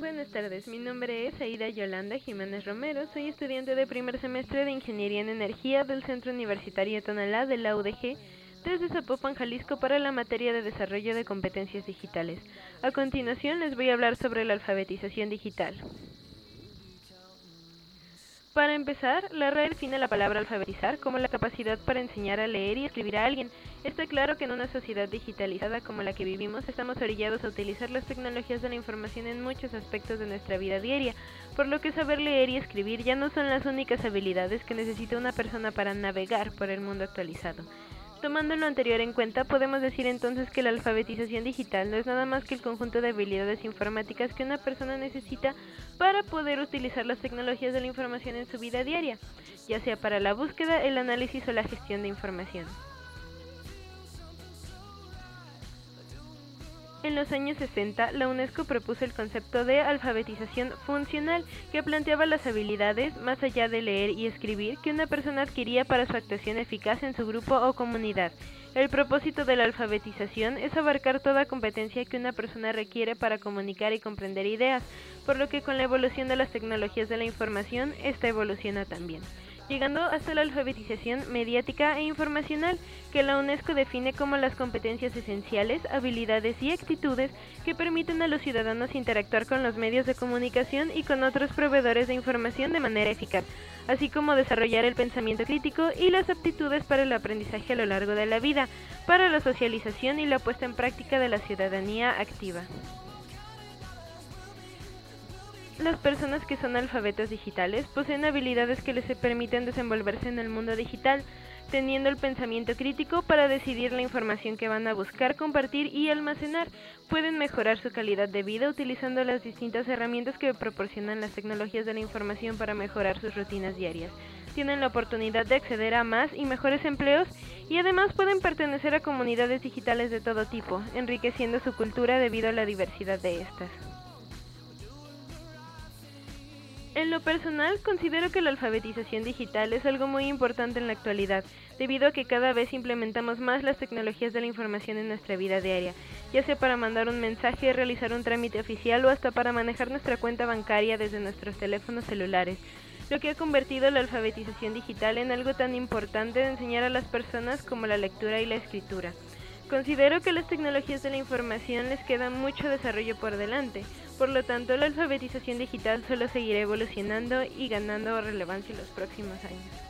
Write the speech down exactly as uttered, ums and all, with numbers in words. Buenas tardes, mi nombre es Aida Yolanda Jiménez Romero, soy estudiante de primer semestre de Ingeniería en Energía del Centro Universitario Tonalá de la U D G, desde Zapopan, Jalisco, para la materia de Desarrollo de Competencias Digitales. A continuación les voy a hablar sobre la alfabetización digital. Para empezar, la R A E define la palabra alfabetizar como la capacidad para enseñar a leer y escribir a alguien. Está claro que en una sociedad digitalizada como la que vivimos, estamos orillados a utilizar las tecnologías de la información en muchos aspectos de nuestra vida diaria, por lo que saber leer y escribir ya no son las únicas habilidades que necesita una persona para navegar por el mundo actualizado. Tomando lo anterior en cuenta, podemos decir entonces que la alfabetización digital no es nada más que el conjunto de habilidades informáticas que una persona necesita para poder utilizar las tecnologías de la información en su vida diaria, ya sea para la búsqueda, el análisis o la gestión de información. En los años sesenta, la UNESCO propuso el concepto de alfabetización funcional, que planteaba las habilidades, más allá de leer y escribir, que una persona adquiría para su actuación eficaz en su grupo o comunidad. El propósito de la alfabetización es abarcar toda competencia que una persona requiere para comunicar y comprender ideas, por lo que con la evolución de las tecnologías de la información, esta evoluciona también, llegando hasta la alfabetización mediática e informacional, que la UNESCO define como las competencias esenciales, habilidades y actitudes que permiten a los ciudadanos interactuar con los medios de comunicación y con otros proveedores de información de manera eficaz, así como desarrollar el pensamiento crítico y las aptitudes para el aprendizaje a lo largo de la vida, para la socialización y la puesta en práctica de la ciudadanía activa. Las personas que son alfabetas digitales poseen habilidades que les permiten desenvolverse en el mundo digital, teniendo el pensamiento crítico para decidir la información que van a buscar, compartir y almacenar. Pueden mejorar su calidad de vida utilizando las distintas herramientas que proporcionan las tecnologías de la información para mejorar sus rutinas diarias. Tienen la oportunidad de acceder a más y mejores empleos y además pueden pertenecer a comunidades digitales de todo tipo, enriqueciendo su cultura debido a la diversidad de estas. En lo personal, considero que la alfabetización digital es algo muy importante en la actualidad, debido a que cada vez implementamos más las tecnologías de la información en nuestra vida diaria, ya sea para mandar un mensaje, realizar un trámite oficial o hasta para manejar nuestra cuenta bancaria desde nuestros teléfonos celulares, lo que ha convertido la alfabetización digital en algo tan importante de enseñar a las personas como la lectura y la escritura. Considero que las tecnologías de la información les queda mucho desarrollo por delante, por lo tanto la alfabetización digital solo seguirá evolucionando y ganando relevancia en los próximos años.